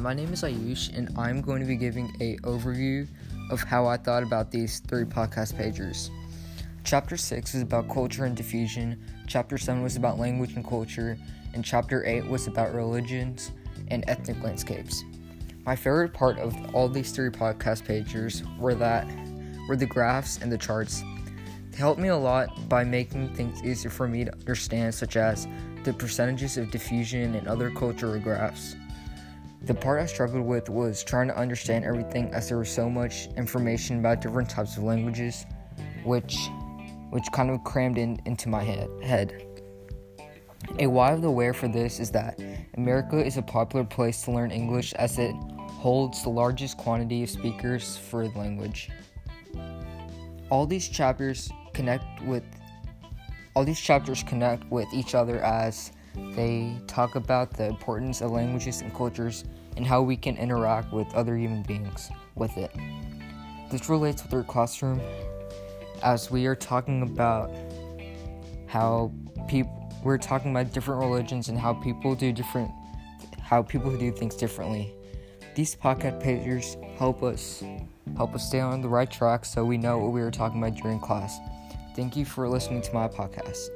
my name is Ayush, and I'm going to be giving an overview of how I thought about these three podcast pagers. Chapter 6 was about culture and diffusion, Chapter 7 was about language and culture, and Chapter 8 was about religions and ethnic landscapes. My favorite part of all these three podcast pagers were the graphs and the charts. They helped me a lot by making things easier for me to understand, such as the percentages of diffusion and other cultural graphs. The part I struggled with was trying to understand everything, as there was so much information about different types of languages, which kind of crammed into my head. A why of the where for this is that America is a popular place to learn English, as it holds the largest quantity of speakers for the language. All these chapters connect with each other, as they talk about the importance of languages and cultures and how we can interact with other human beings with it. This relates with our classroom, as we are talking about we're talking about different religions and how people do things differently. These podcast pages help us stay on the right track, so we know what we were talking about during class. Thank you for listening to my podcast.